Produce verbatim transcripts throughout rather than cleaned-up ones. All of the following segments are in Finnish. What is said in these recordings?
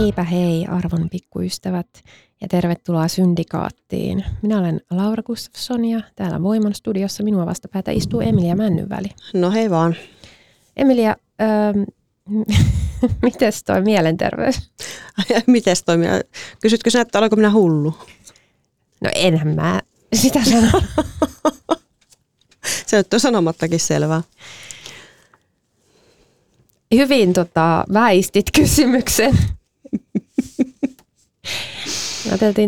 Heipä hei arvon pikkuystävät ja tervetuloa Syndikaattiin. Minä olen Laura Gustafson ja täällä Voiman studiossa minua vastapäätä istuu Emilia Männyn väli. No hei vaan. Emilia, ähm, mites toi mielenterveys? Mites toi? Kysytkö sinä, että olenko minä hullu? No enhän mä sitä sano. Se nyt on sanomattakin selvää. Hyvin tota, väistit kysymyksen.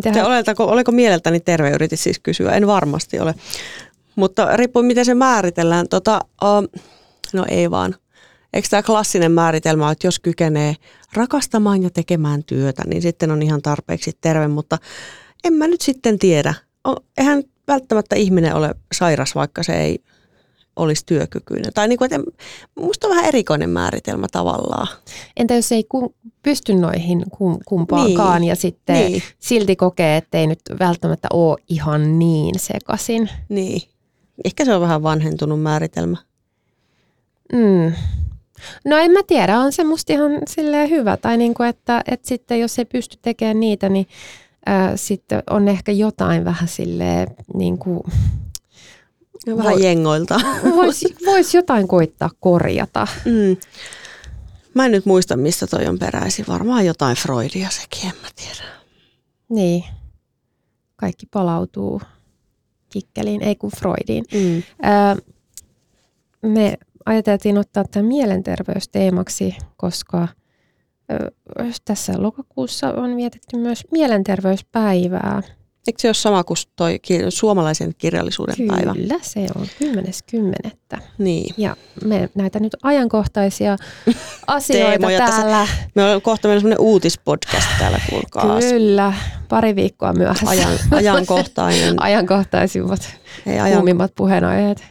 Tehdä... Oletko, oliko mieleltäni terve, yritit siis kysyä? En varmasti ole. Mutta riippuu miten se määritellään. Tota, uh, no ei vaan. Eikö tämä klassinen määritelmä ole, että jos kykenee rakastamaan ja tekemään työtä, niin sitten on ihan tarpeeksi terve. Mutta en mä nyt sitten tiedä. Eihän välttämättä ihminen ole sairas, vaikka se ei olisi työkykyinen. Tai niin kuin, että musta on vähän erikoinen määritelmä tavallaan. Entä jos ei ku, pysty noihin kumpaankaan niin, ja sitten niin. Silti kokee, että ei nyt välttämättä ole ihan niin sekaisin. Niin. Ehkä se on vähän vanhentunut määritelmä. Mm. No en mä tiedä, on se musta ihan silleen hyvä. Tai niin kuin, että, että sitten jos ei pysty tekemään niitä, niin äh, sitten on ehkä jotain vähän silleen niin kuin... Vähän Voi, jengoilta. Voisi vois jotain koittaa korjata. Mm. Mä en nyt muista, mistä toi on peräisin. Varmaan jotain Freudia sekin, en mä tiedä. Niin. Kaikki palautuu kikkeliin, ei kun Freudiin. Mm. Öö, me ajateltiin ottaa tämän mielenterveysteemaksi, koska öö, tässä lokakuussa on vietetty myös mielenterveyspäivää. Eikö se ole sama kuin toi suomalaisen kirjallisuuden Kyllä, päivä? Kyllä, se on kymmenes kymmenettä. Niin. Ja me näitä nyt ajankohtaisia asioita Teemoja täällä. Tässä. Me on kohta meillä semmoinen uutispodcast täällä, kuulkaa. Kyllä, pari viikkoa myöhässä. Ajan, ajankohtainen. Ajankohtaisimmat, Ei, ajan... kuumimmat puheenaiheet.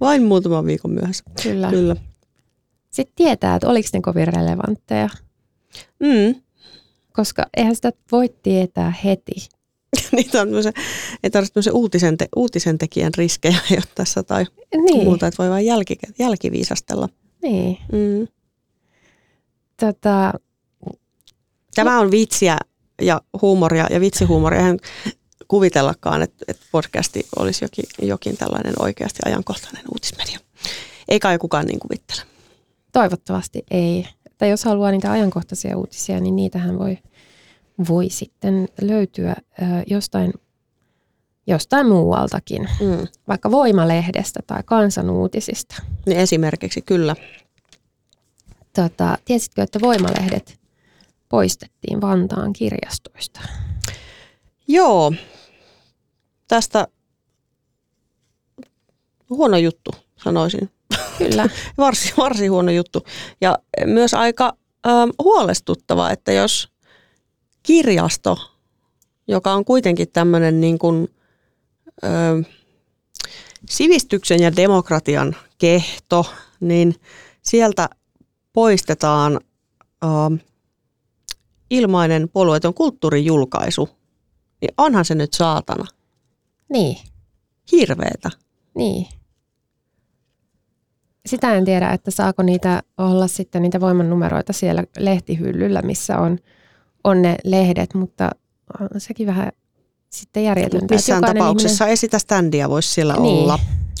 Vain muutaman viikon myöhässä. Kyllä. Kyllä. Sitten tietää, että oliko ne kovin relevantteja. Mm. Koska eihän sitä voi tietää heti. Niitä on tämmöisen uutisen, te, uutisen tekijän riskejä ei ole tässä tai niin. muuta, että voi vain jälki, jälkiviisastella. Niin. Mm. Tota, Tämä on vitsiä ja huumoria ja vitsihuumoria. Eihän kuvitellakaan, että, että podcasti olisi jokin, jokin tällainen oikeasti ajankohtainen uutismedia. Ei kai kukaan niin kuvittele. Toivottavasti ei. Tai jos haluaa niitä ajankohtaisia uutisia, niin niitähän voi, voi sitten löytyä ää, jostain, jostain muualtakin. Mm. Vaikka Voima-lehdestä tai Kansanuutisista. Niin esimerkiksi, kyllä. Tota, tiesitkö, että Voima-lehdet poistettiin Vantaan kirjastoista? Joo. Tästä huono juttu, sanoisin. Kyllä. Varsin, varsin huono juttu. Ja myös aika ähm, huolestuttava, että jos kirjasto, joka on kuitenkin tämmöinen niin kuin, ähm, sivistyksen ja demokratian kehto, niin sieltä poistetaan ähm, ilmainen puolueeton kulttuurijulkaisu. Niin onhan se nyt saatana. Niin. Hirveetä. Niin. Sitä en tiedä, että saako niitä olla sitten niitä Voiman numeroita siellä lehtihyllyllä, missä on, on ne lehdet, mutta on sekin vähän sitten järjetöntä. Missään tapauksessa ihminen... ei sitä ständiä voisi siellä niin. olla.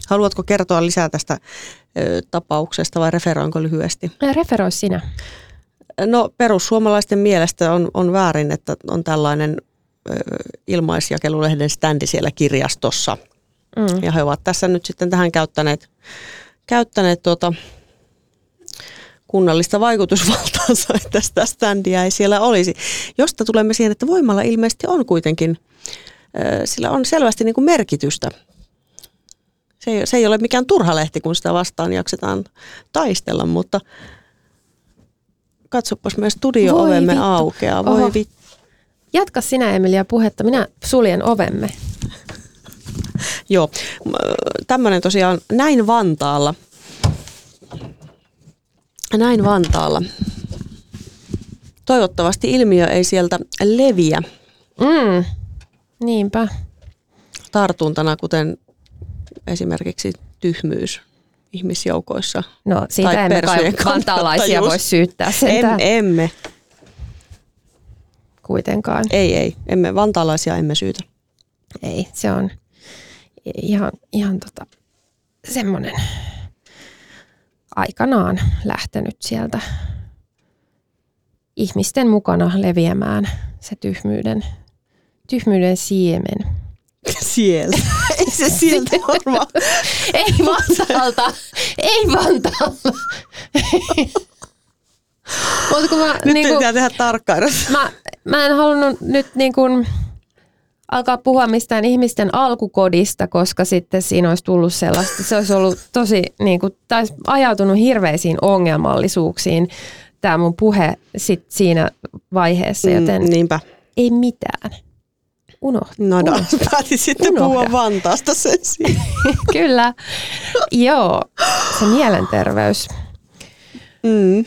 Haluatko kertoa lisää tästä ö, tapauksesta vai referoinko lyhyesti? Referoi sinä. No perussuomalaisten mielestä on, on väärin, että on tällainen ö, ilmaisjakelulehden ständi siellä kirjastossa. Mm. Ja he ovat tässä nyt sitten tähän käyttäneet, käyttäneet tuota kunnallista vaikutusvaltaansa, että sitä standia ei siellä olisi. Josta tulemme siihen, että voimalla ilmeisesti on kuitenkin, sillä on selvästi niin kuin merkitystä. Se ei, se ei ole mikään turha lehti, kun sitä vastaan jaksetaan taistella, mutta katsopas, meidän studio-ovemme aukeaa. Voi Oho. vittu. Jatka sinä, Emilia, puhetta. Minä suljen ovemme. Joo, tämmöinen tosiaan näin Vantaalla. Näin Vantaalla. Toivottavasti ilmiö ei sieltä leviä. Mm. Niinpä. Tartuntana, kuten esimerkiksi tyhmyys ihmisjoukoissa. No siitä emme kai vantaalaisia voi syyttää sentään. Em, emme. Kuitenkaan. Ei, ei. Emme, vantaalaisia emme syytä. Ei, se on ihan, ihan tota, semmoinen aikanaan lähtenyt sieltä ihmisten mukana leviämään se tyhmyyden, tyhmyyden siemen. Siellä. Ei se sieltä varmaan. Ei Vantaalta. Ei Vantaalta. Mä, nyt niin ei pitää tehdä tarkkaidassa. Mä, mä en halunnut nyt niin kuin alkaa puhua mistään ihmisten alkukodista, koska sitten siinä olisi tullut sellaista. Se olisi ollut tosi, niin kuin, taisi ajautunut hirveisiin ongelmallisuuksiin tämä mun puhe sit siinä vaiheessa, joten mm, niinpä. Ei mitään. Unohda. No da, päätin sitten Unohda. puhua Vantaasta sen siinä. Kyllä. Joo, se mielenterveys. Mm.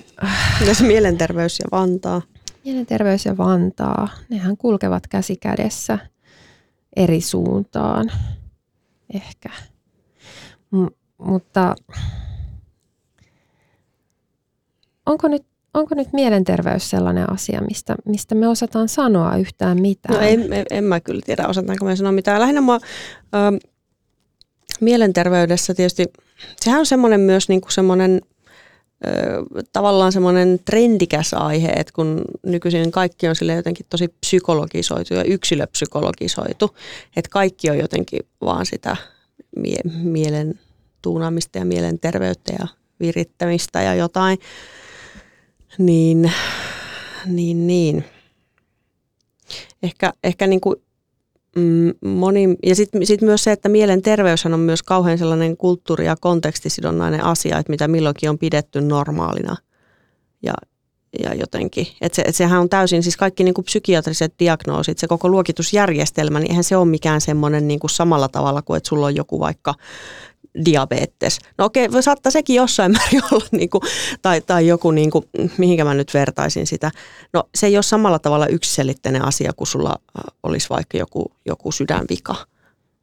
Ja se mielenterveys ja Vantaa. Mielenterveys ja Vantaa, nehän kulkevat käsi kädessä eri suuntaan, ehkä. M- mutta onko nyt Onko nyt mielenterveys sellainen asia, mistä, mistä me osataan sanoa yhtään mitään? No en, en, en mä kyllä tiedä, osataanko me sanoa mitään. Lähinnä mua ähm, mielenterveydessä tietysti, sehän on semmoinen myös niinku semmoinen, äh, tavallaan semmoinen trendikäs aihe, että kun nykyisin kaikki on sille jotenkin tosi psykologisoitu ja yksilöpsykologisoitu, että kaikki on jotenkin vaan sitä mie- mielen tuunaamista ja mielenterveyttä ja virittämistä ja jotain. Niin, niin, niin. Ehkä, ehkä niin kuin mm, moni, ja sitten sit myös se, että mielenterveyshän on myös kauhean sellainen kulttuuri- ja kontekstisidonnainen asia, että mitä milloinkin on pidetty normaalina ja, ja jotenkin. Että se, et sehän on täysin, siis kaikki niin kuin psykiatriset diagnoosit, se koko luokitusjärjestelmä, niin eihän se ole mikään semmoinen niin kuin samalla tavalla kuin, että sulla on joku vaikka diabetes. No okei, saattaa sekin jossain määrin olla, niin kuin, tai, tai joku, niin kuin, mihinkä mä nyt vertaisin sitä. No se ei ole samalla tavalla yksiselitteinen asia, kun sulla olisi vaikka joku, joku sydänvika.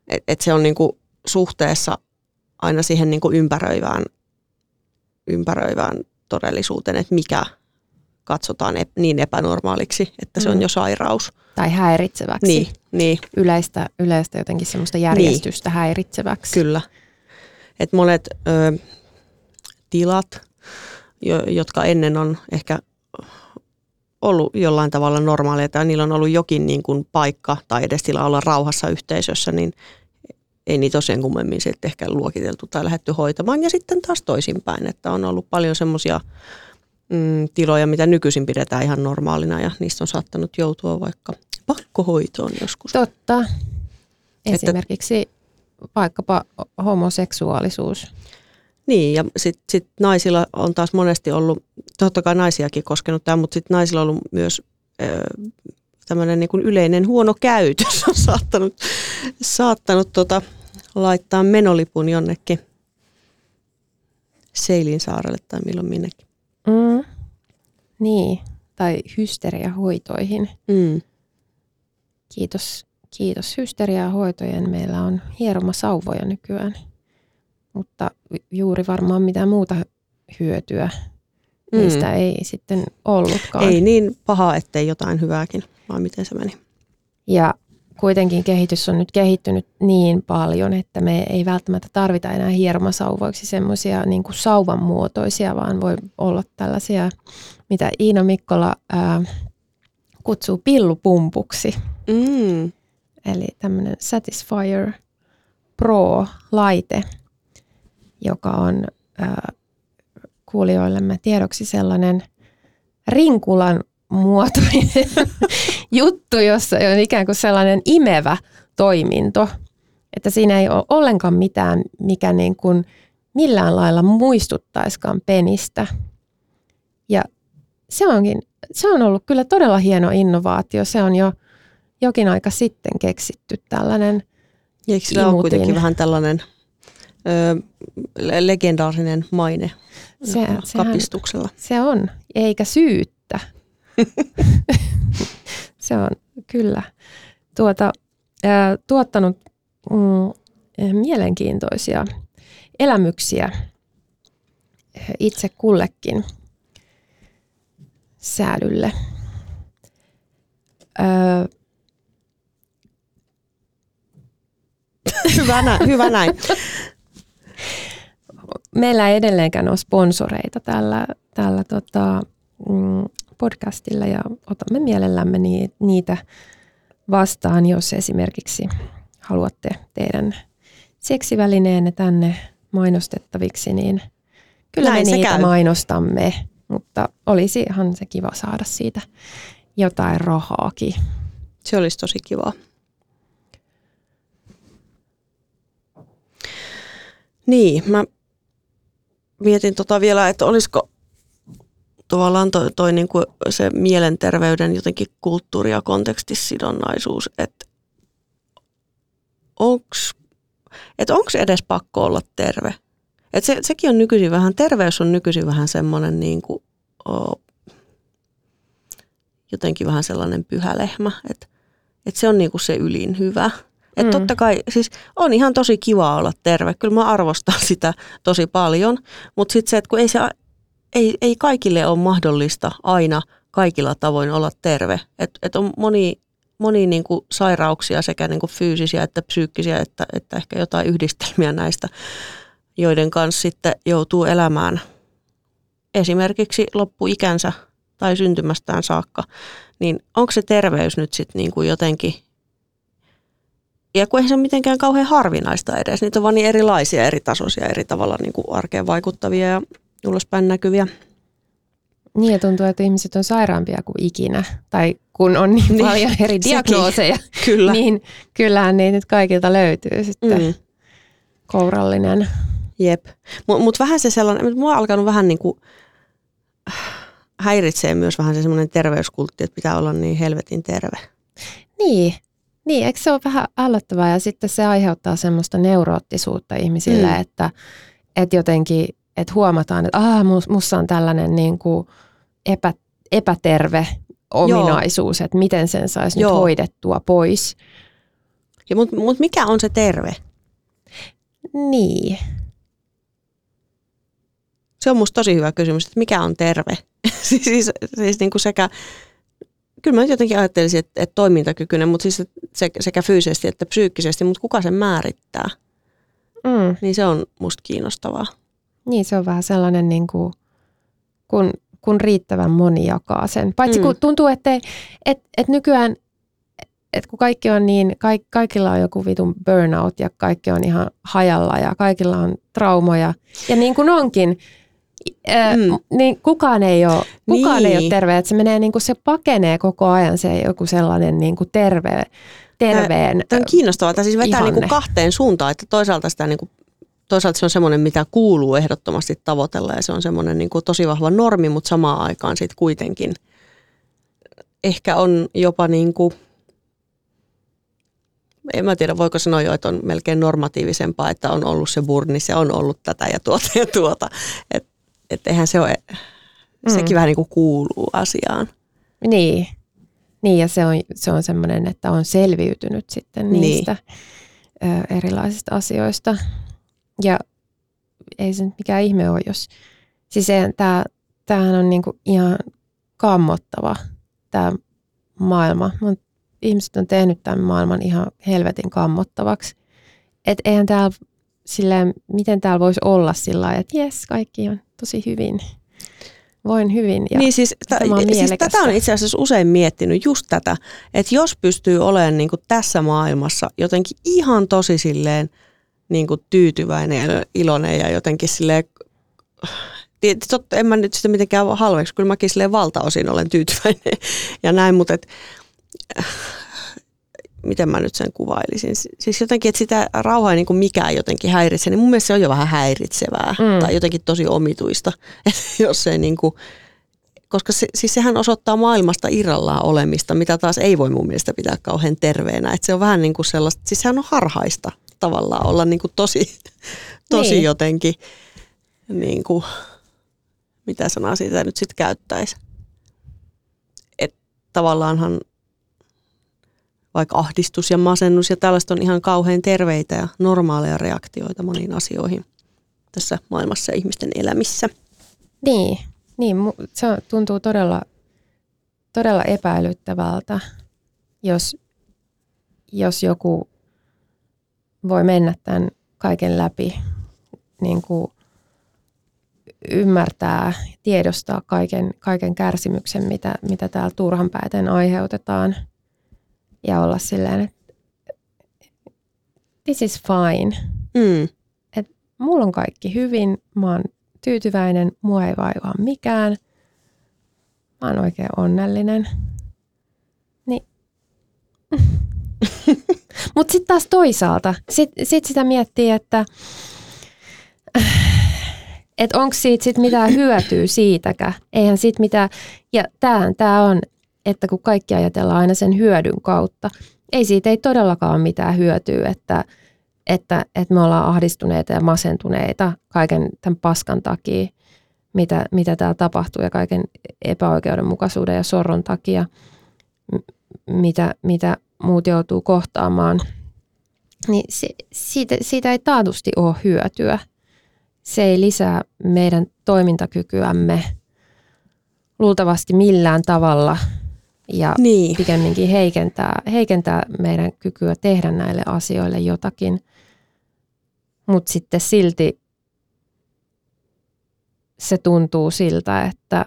Et, et se on niin kuin suhteessa aina siihen niin kuin ympäröivään, ympäröivään todellisuuteen, että mikä katsotaan niin epänormaaliksi, että se on jo sairaus. Tai häiritseväksi. Niin, niin. Yleistä, yleistä jotenkin semmoista järjestystä niin. häiritseväksi. Kyllä. Että monet ö, tilat, jo, jotka ennen on ehkä ollut jollain tavalla normaaleja, tai niillä on ollut jokin niin kuin paikka tai edes tila olla rauhassa yhteisössä, niin ei niitä ole sen kummemmin sitten ehkä luokiteltu tai lähdetty hoitamaan. Ja sitten taas toisinpäin, että on ollut paljon semmoisia mm, tiloja, mitä nykyisin pidetään ihan normaalina, ja niistä on saattanut joutua vaikka pakkohoitoon joskus. Totta. Esimerkiksi vaikkapa homoseksuaalisuus. Niin, ja sitten sit naisilla on taas monesti ollut, totta kai naisiakin koskenut tämä, mutta sitten naisilla on ollut myös tämmöinen niin yleinen huono käytös on saattanut, saattanut tota, laittaa menolipun jonnekin Seilinsaarelle tai milloin minnekin. Mm. Niin, tai hysteriahoitoihin. Mm. Kiitos. Kiitos hysteriahoitojen. Meillä on hieromasauvoja nykyään, mutta juuri varmaan mitään muuta hyötyä mm. niistä ei sitten ollutkaan. Ei niin pahaa, ettei jotain hyvääkin, vaan miten se meni. Ja kuitenkin kehitys on nyt kehittynyt niin paljon, että me ei välttämättä tarvita enää hieromasauvoiksi semmoisia niin kuin sauvan muotoisia, vaan voi olla tällaisia, mitä Iina Mikkola ää, kutsuu pillupumpuksi. Mm. Eli tämmöinen Satisfyer Pro-laite, joka on äh, kuulijoillemme tiedoksi sellainen rinkulan muotoinen juttu, jossa on ikään kuin sellainen imevä toiminto, että siinä ei ole ollenkaan mitään, mikä niin kuin millään lailla muistuttaisikaan penistä. Ja se onkin, se on ollut kyllä todella hieno innovaatio. Se on jo jokin aika sitten keksitty tällainen. Eikö sillä ole kuitenkin vähän tällainen ö, legendaarinen maine se, kapistuksella? Sehän, se on, eikä syyttä. Se on kyllä tuota, ö, tuottanut mm, mielenkiintoisia elämyksiä itse kullekin säädylle. Öö. Hyvä näin. Hyvä näin. Meillä ei edelleenkään ole sponsoreita tällä, tällä tota, podcastilla ja otamme mielellämme niitä vastaan, jos esimerkiksi haluatte teidän seksivälineenne tänne mainostettaviksi, niin kyllä näin me niitä käy. Mainostamme, mutta olisi ihan se kiva saada siitä jotain rahaakin. Se olisi tosi kivaa. Niin, mä mietin tota vielä, että olisiko tavallaan toi, toi niinku se mielenterveyden jotenkin kulttuuri- ja kontekstissidonnaisuus, että onks, et onks edes pakko olla terve? Et se, sekin on nykyisin vähän, terveys on nykyisin vähän semmoinen niinku, oh, jotenkin vähän sellainen pyhä lehmä, että et se on niinku se ylin hyvä. Että totta kai, siis on ihan tosi kiva olla terve. Kyllä mä arvostan sitä tosi paljon. Mutta sitten se, että kun ei, se, ei, ei kaikille ole mahdollista aina kaikilla tavoin olla terve. Että et on monia, monia niinku sairauksia, sekä niinku fyysisiä että psyykkisiä, että, että ehkä jotain yhdistelmiä näistä, joiden kanssa sitten joutuu elämään esimerkiksi loppuikänsä tai syntymästään saakka. Niin onko se terveys nyt sitten niinku jotenkin... Ja kun eihän se ole mitenkään kauhean harvinaista edes. Niitä on vaan niin erilaisia, eri tasoisia, eri tavalla niin kuin arkeen vaikuttavia ja ulospäin näkyviä. Niin ja tuntuu, että ihmiset on sairaampia kuin ikinä. Tai kun on niin, niin paljon eri diagnooseja, kyllä. Niin kyllähän niitä nyt kaikilta löytyy sitten mm. kourallinen. Jep. Mutta mut vähän se sellainen, mua on alkanut vähän niin kuin häiritsee myös vähän se semmoinen terveyskultti, että pitää olla niin helvetin terve. Niin. Niin, eikö se ole vähän ällöttävää ja sitten se aiheuttaa semmoista neuroottisuutta ihmisille, mm. että, että jotenkin että huomataan, että ah, musta on tällainen niin kuin epä, epäterve ominaisuus, joo. Että miten sen saisi nyt hoidettua pois. Mutta mut mikä on se terve? Niin. Se on musta tosi hyvä kysymys, että mikä on terve? siis siis, siis niin kuin sekä... Kyllä mä jotenkin ajattelisin, että, että toimintakykyinen, mutta siis sekä fyysisesti että psyykkisesti, mutta kuka sen määrittää? Mm. Niin se on musta kiinnostavaa. Niin se on vähän sellainen, niin kuin, kun, kun riittävän moni jakaa sen. Paitsi mm. kun tuntuu, että et, et nykyään, että kun kaikki on niin, kaik, kaikilla on joku vitun burnout ja kaikki on ihan hajalla ja kaikilla on traumoja ja niin kuin onkin. Mm. Niin kukaan ei ole, kukaan niin. ei ole terve, että se menee niin kuin se pakenee koko ajan se joku sellainen niin kuin terve, terveen. Tämä on kiinnostavaa, tämä siis vetää niin kuin kahteen suuntaan, että toisaalta, sitä niin kuin, toisaalta se on semmoinen, mitä kuuluu ehdottomasti tavoitella ja se on semmoinen niin kuin tosi vahva normi, mutta samaan aikaan sitten kuitenkin ehkä on jopa niin kuin, en mä tiedä, voiko sanoa jo, että on melkein normatiivisempaa, että on ollut se burni, se on ollut tätä ja tuota ja tuota, että Että eihän se ole, sekin mm. vähän niin kuin kuuluu asiaan. Niin, niin ja se on, se on semmoinen, että on selviytynyt sitten niistä niin. ö, erilaisista asioista. Ja ei se nyt mikään ihme ole, jos... Siis tää, tämähän on niin kuin ihan kammottava tämä maailma. Ihmiset on tehnyt tämän maailman ihan helvetin kammottavaksi. Että eihän täällä... Silleen, miten täällä voisi olla sillä lailla, että jes, kaikki on tosi hyvin, voin hyvin ja niin siis, t- tämä on siis tätä on itse asiassa usein miettinyt, just tätä, että jos pystyy olemaan niin kuin tässä maailmassa jotenkin ihan tosi silleen niin kuin tyytyväinen ja iloinen ja jotenkin silleen, totta, en mä nyt sitä mitenkään halveksi, kyllä mäkin silleen valtaosin olen tyytyväinen ja näin, mutta et, miten mä nyt sen kuvailisin? Siis jotenkin, että sitä rauhaa ei niin kuin mikään jotenkin häiritse, niin mun mielestä se on jo vähän häiritsevää mm. tai jotenkin tosi omituista, että jos ei niin kuin, koska se, siis sehän osoittaa maailmasta irrallaan olemista, mitä taas ei voi mun mielestä pitää kauhean terveenä. Että se on vähän niin kuin sellaista, siis sehän on harhaista tavallaan olla niin kuin tosi, tosi niin. jotenkin, niin kuin, mitä sanaa siitä nyt sitten käyttäisi. Että tavallaanhan vaikka ahdistus ja masennus ja tällaista on ihan kauhean terveitä ja normaaleja reaktioita moniin asioihin tässä maailmassa ja ihmisten elämissä. Niin. Niin, se tuntuu todella, todella epäilyttävältä, jos, jos joku voi mennä tämän kaiken läpi, niin kuin ymmärtää, tiedostaa kaiken, kaiken kärsimyksen, mitä, mitä täällä turhanpäiten aiheutetaan ja olla silleen, että this is fine. Mm. Et mulla on kaikki hyvin, mä oon tyytyväinen, mua ei vaivaa mikään, mä oon oikein onnellinen. Niin. Mutta sitten taas toisaalta, sitten sit sitä miettii, että et onko siitä sit mitään hyötyä siitäkään. Eihän sit mitään, ja tämähän tämä on, että kun kaikki ajatellaan aina sen hyödyn kautta, ei siitä ei todellakaan ole mitään hyötyä, että Että, että me ollaan ahdistuneita ja masentuneita kaiken tämän paskan takia, mitä, mitä täällä tapahtuu ja kaiken epäoikeudenmukaisuuden ja sorron takia, mitä, mitä muut joutuu kohtaamaan. Niin se, siitä, siitä ei taatusti ole hyötyä. Se ei lisää meidän toimintakykyämme luultavasti millään tavalla ja niin. pikemminkin heikentää, heikentää meidän kykyä tehdä näille asioille jotakin. Mutta sitten silti se tuntuu siltä, että,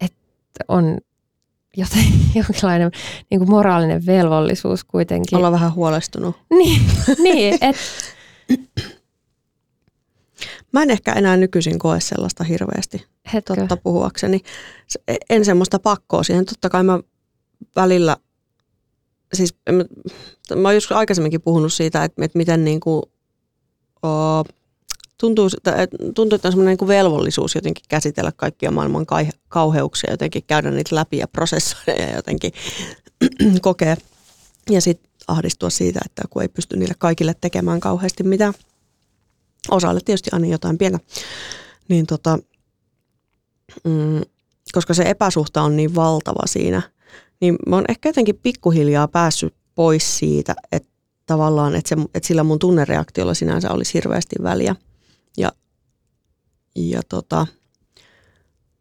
että on joten, jonkinlainen niin kuin moraalinen velvollisuus kuitenkin. Olla vähän huolestunut. Niin, niin että... Mä en ehkä enää nykyisin koe sellaista hirveästi, Hetkö? totta puhuakseni. En semmoista pakkoa siihen. Totta kai mä välillä... Siis mä oon joskus aikaisemminkin puhunut siitä, että, että miten niin kuin, o, tuntuu, että, tuntuu, että on semmoinen niin kuin velvollisuus jotenkin käsitellä kaikkia maailman kauheuksia, jotenkin käydä niitä läpi ja prosessoida ja jotenkin kokea. Ja sitten ahdistua siitä, että kun ei pysty niille kaikille tekemään kauheasti mitään. Osalle tietysti aina jotain pientä. Niin tota, mm, koska se epäsuhta on niin valtava siinä, niin mä oon ehkä jotenkin pikkuhiljaa päässyt pois siitä, että tavallaan, että, se, että sillä mun tunnereaktiolla sinänsä olisi hirveästi väliä. Ja, ja tota,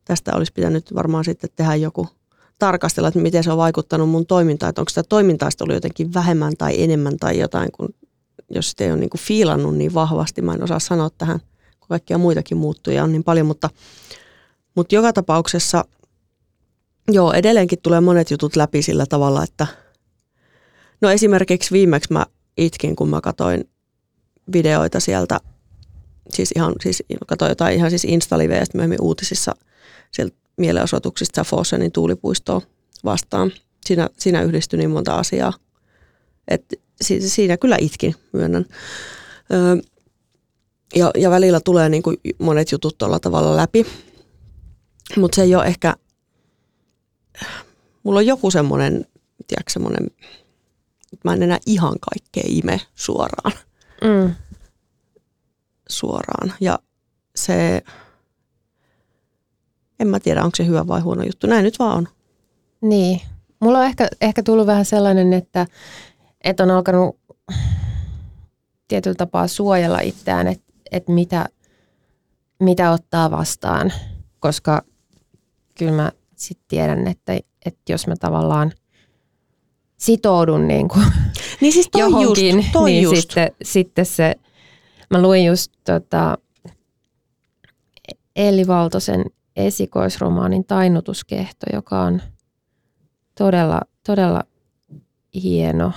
tästä olisi pitänyt varmaan sitten tehdä joku tarkastella, että miten se on vaikuttanut mun toimintaan, että onko sitä toimintaa ollut jotenkin vähemmän tai enemmän tai jotain, kun jos sitä ei ole niin kuin fiilannut niin vahvasti, mä en osaa sanoa tähän, kun kaikkia muitakin muuttuja on niin paljon, mutta, mutta joka tapauksessa joo, edelleenkin tulee monet jutut läpi sillä tavalla, että no esimerkiksi viimeksi mä itkin, kun mä katsoin videoita sieltä, siis ihan, siis katsoin jotain ihan siis Insta-liveä ja sitten myöhemmin uutisissa sieltä mielenosoituksista Fosenin tuulipuistoa vastaan. Siinä, siinä yhdistyi niin monta asiaa, että siinä kyllä itkin, myönnän. Öö, ja, ja välillä tulee niin kuin monet jutut tuolla tavalla läpi. Mutta se ei ole ehkä... Mulla on joku semmoinen, tiedätkö semmoinen... Mä en enää ihan kaikkea ime suoraan. Mm. Suoraan. Ja se... En mä tiedä, onko se hyvä vai huono juttu. Näin nyt vaan on. Niin. Mulla on ehkä, ehkä tullut vähän sellainen, että... Että on alkanut tietyllä tapaa suojella itseään, että et mitä, mitä ottaa vastaan, koska kyllä mä sitten tiedän, että et jos mä tavallaan sitoudun niin kuin niin siis toi johonkin, just, toi niin just. Sitten, sitten se, mä luin just tota Eli Valtosen esikoisromaanin Tainnutuskehto, joka on todella, todella hieno.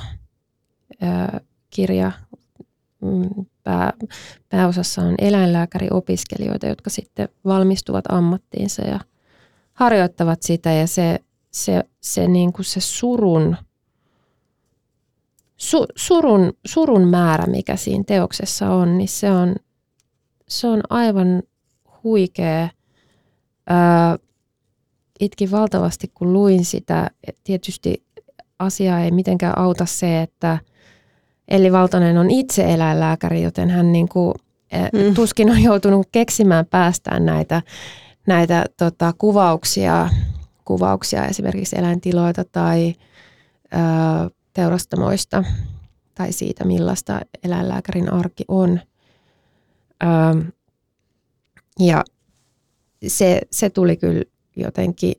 Kirja Pää, pääosassa on eläinlääkäriopiskelijoita, jotka sitten valmistuvat ammattiinsa ja harjoittavat sitä. Ja se, se, se, niin kuin se surun, su, surun, surun määrä, mikä siinä teoksessa on, niin se on, se on aivan huikea. Ää, itkin valtavasti, kun luin sitä. Tietysti asiaa ei mitenkään auta se, että Eli Valtonen on itse eläinlääkäri, joten hän niin kuin, mm. tuskin on joutunut keksimään päästään näitä, näitä tota, kuvauksia, kuvauksia esimerkiksi eläintiloita tai ö, teurastamoista tai siitä, millaista eläinlääkärin arki on. Ö, ja se, se tuli kyllä jotenkin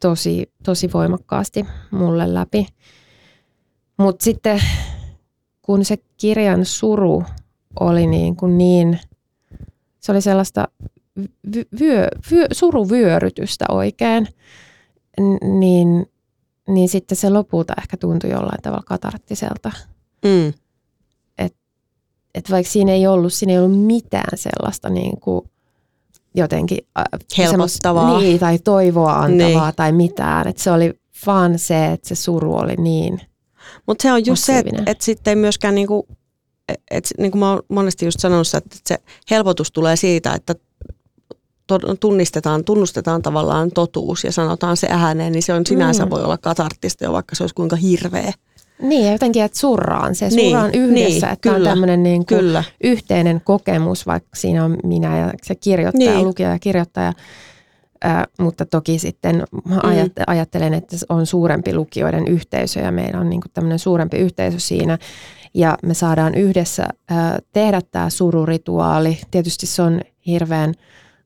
tosi, tosi voimakkaasti mulle läpi. Mutta sitten kun se kirjan suru oli niin kuin niin, se oli sellaista vyö, vyö, suruvyörytystä oikein, niin, niin sitten se lopulta ehkä tuntui jollain tavalla katarttiselta. Mm. Et, et vaikka siinä ei ollut, siinä ei ollut mitään sellaista niin kuin jotenkin helpottavaa niin, tai toivoa antavaa niin. Tai mitään. Et se oli vaan se, että se suru oli niin. Mutta se on just se, että et sitten ei myöskään, niinku, että et, niinku mä oon monesti just sanonut, että et se helpotus tulee siitä, että to, tunnistetaan, tunnustetaan tavallaan totuus ja sanotaan se ääneen, niin se on sinänsä mm. voi olla katarttista jo, vaikka se olisi kuinka hirveä. Niin, ja jotenkin, että surraan se, surraan niin, yhdessä, niin, että kyllä, on tämmöinen niin yhteinen kokemus, vaikka siinä on minä ja se kirjoittaja, niin. lukija ja kirjoittaja. Äh, mutta toki sitten ajat- ajattelen, että on suurempi lukijoiden yhteisö ja meillä on niinku tämmöinen suurempi yhteisö siinä ja me saadaan yhdessä äh, tehdä tämä sururituaali. Tietysti se on hirveän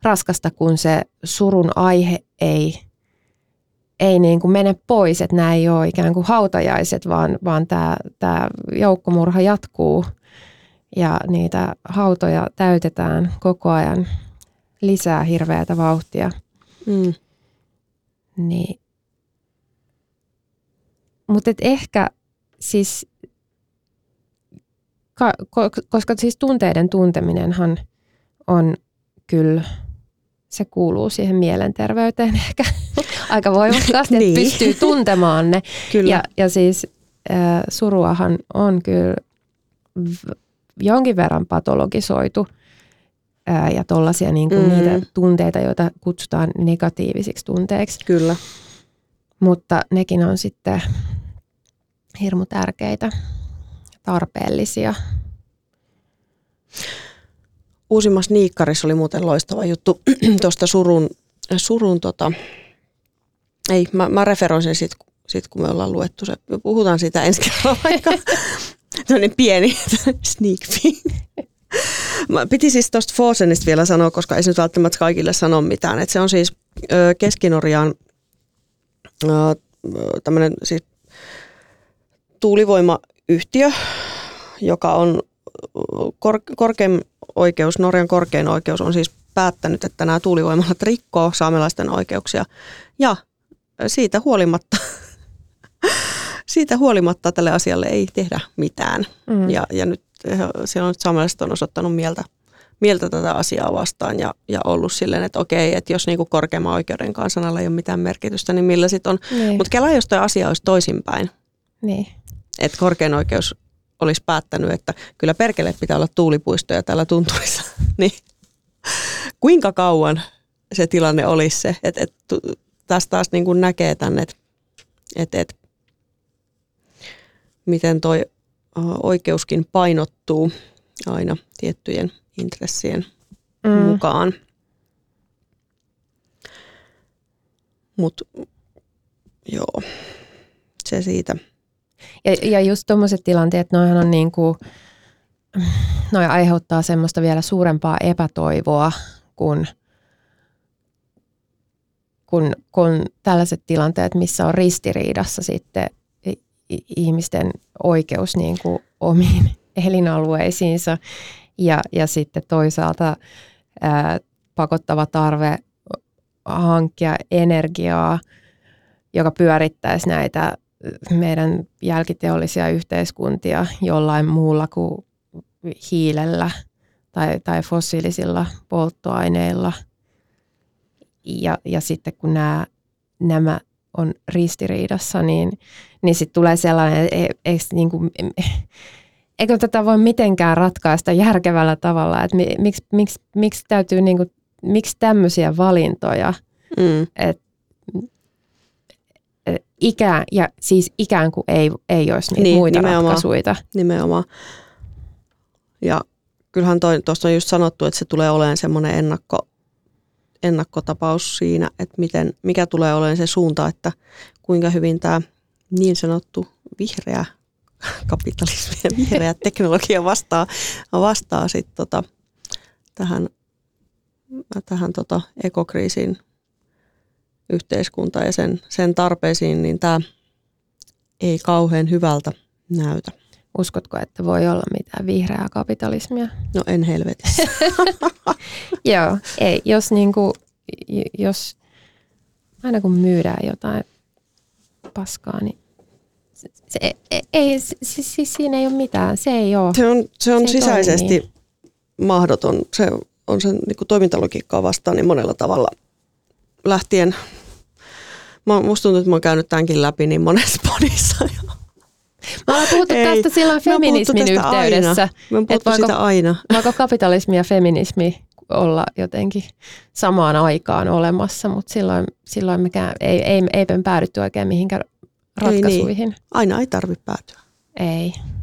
raskasta, kun se surun aihe ei, ei niinku mene pois, että nämä ei ole ikään kuin hautajaiset, vaan, vaan tämä joukkomurha jatkuu ja niitä hautoja täytetään koko ajan lisää hirveätä vauhtia. Mm. Niin. Mutta ehkä siis, ka, koska siis tunteiden tunteminenhan on kyllä, se kuuluu siihen mielenterveyteen ehkä aika voimakkaasti, niin. että pystyy tuntemaan ne. ja, ja siis äh, suruahan on kyllä v- jonkin verran patologisoitu. Ja tuollaisia niinku mm. niitä tunteita, joita kutsutaan negatiivisiksi tunteiksi. Kyllä. Mutta nekin on sitten hirmu tärkeitä, tarpeellisia. Uusimmassa Niikkarissa oli muuten loistava juttu tuosta surun, surun tota, ei, mä, mä referoin sen sitten, sit, kun me ollaan luettu se. Puhutaan siitä ensi kerralla vaikka. Tällainen pieni sneak peek. Mä piti siis tuosta Fosenista vielä sanoa, koska ei se nyt välttämättä kaikille sano mitään. Et se on siis ö, Keski-Norjaan ö, tämmöinen siis tuulivoimayhtiö, joka on kor, korkein oikeus, Norjan korkein oikeus on siis päättänyt, että nämä tuulivoimalat rikkoo saamelaisten oikeuksia. Ja siitä huolimatta, siitä huolimatta tälle asialle ei tehdä mitään. Mm. Ja, ja nyt siellä on saamelaiset on osoittanut mieltä, mieltä tätä asiaa vastaan ja, ja ollut silleen, että okei, että jos niinku korkeimman oikeuden kansanalla ei ole mitään merkitystä, niin millä sitten on. Niin. Mutta kela, jos tuo asia olisi toisinpäin, niin. että korkein oikeus olisi päättänyt, että kyllä perkele pitää olla tuulipuistoja täällä tunturissa, niin kuinka kauan se tilanne olisi se, että et, tässä taas niinku näkee tänne, että et, et, miten toi oikeuskin painottuu aina tiettyjen intressien mm. mukaan. Mutta joo, se siitä. Ja, ja just tuommoiset tilanteet, noihan on niinku, noi aiheuttaa semmoista vielä suurempaa epätoivoa, kun, kun, kun tällaiset tilanteet, missä on ristiriidassa sitten ihmisten oikeus niin kuin omiin elinalueisiinsa ja, ja sitten toisaalta ää, pakottava tarve hankkia energiaa, joka pyörittäisi näitä meidän jälkiteollisia yhteiskuntia jollain muulla kuin hiilellä tai, tai fossiilisilla polttoaineilla. Ja, ja sitten kun nämä, nämä on ristiriidassa, niin, niin sitten tulee sellainen, e, e, niin kuin, e, eikö tätä voi mitenkään ratkaista järkevällä tavalla, että mi, miksi, miksi, miksi täytyy, niin kuin, miksi tämmöisiä valintoja, mm. että et, ikään, ja siis ikään kuin ei, ei olisi niitä niin, muita nimenomaan, ratkaisuja. Nimenomaan. Ja kyllähän tuossa on just sanottu, että se tulee olemaan semmoinen ennakko, ennakkotapaus siinä, että miten, mikä tulee olemaan se suunta, että kuinka hyvin tämä niin sanottu vihreä kapitalismi ja vihreä teknologia vastaa, vastaa sit tota, tähän, tähän tota ekokriisin yhteiskuntaan ja sen, sen tarpeisiin, niin tämä ei kauhean hyvältä näytä. Uskotko, että voi olla mitään vihreää kapitalismia? No en helvetissä. Joo, ei. Jos, niin kuin, jos aina kun myydään jotain paskaa, niin se, se, ei, se, se, siinä ei ole mitään. Se ei ole. Se on, se on se sisäisesti toimii. Mahdoton. Se on sen niin kuin toimintalogiikkaa vastaan niin monella tavalla lähtien. Mä, musta tuntuu, että mä oon käynyt tämänkin läpi niin monessa podissa. Mä olen puhuttu Ei. tästä silloin feminismin tästä yhteydessä. Mä oon puhuttu sitä aina. Voiko kapitalismi ja feminismi olla jotenkin samaan aikaan olemassa, mutta silloin, silloin mikään, ei, ei, ei päädytty oikein mihinkään ratkaisuihin. Ei niin. Aina ei tarvitse päätyä. Ei.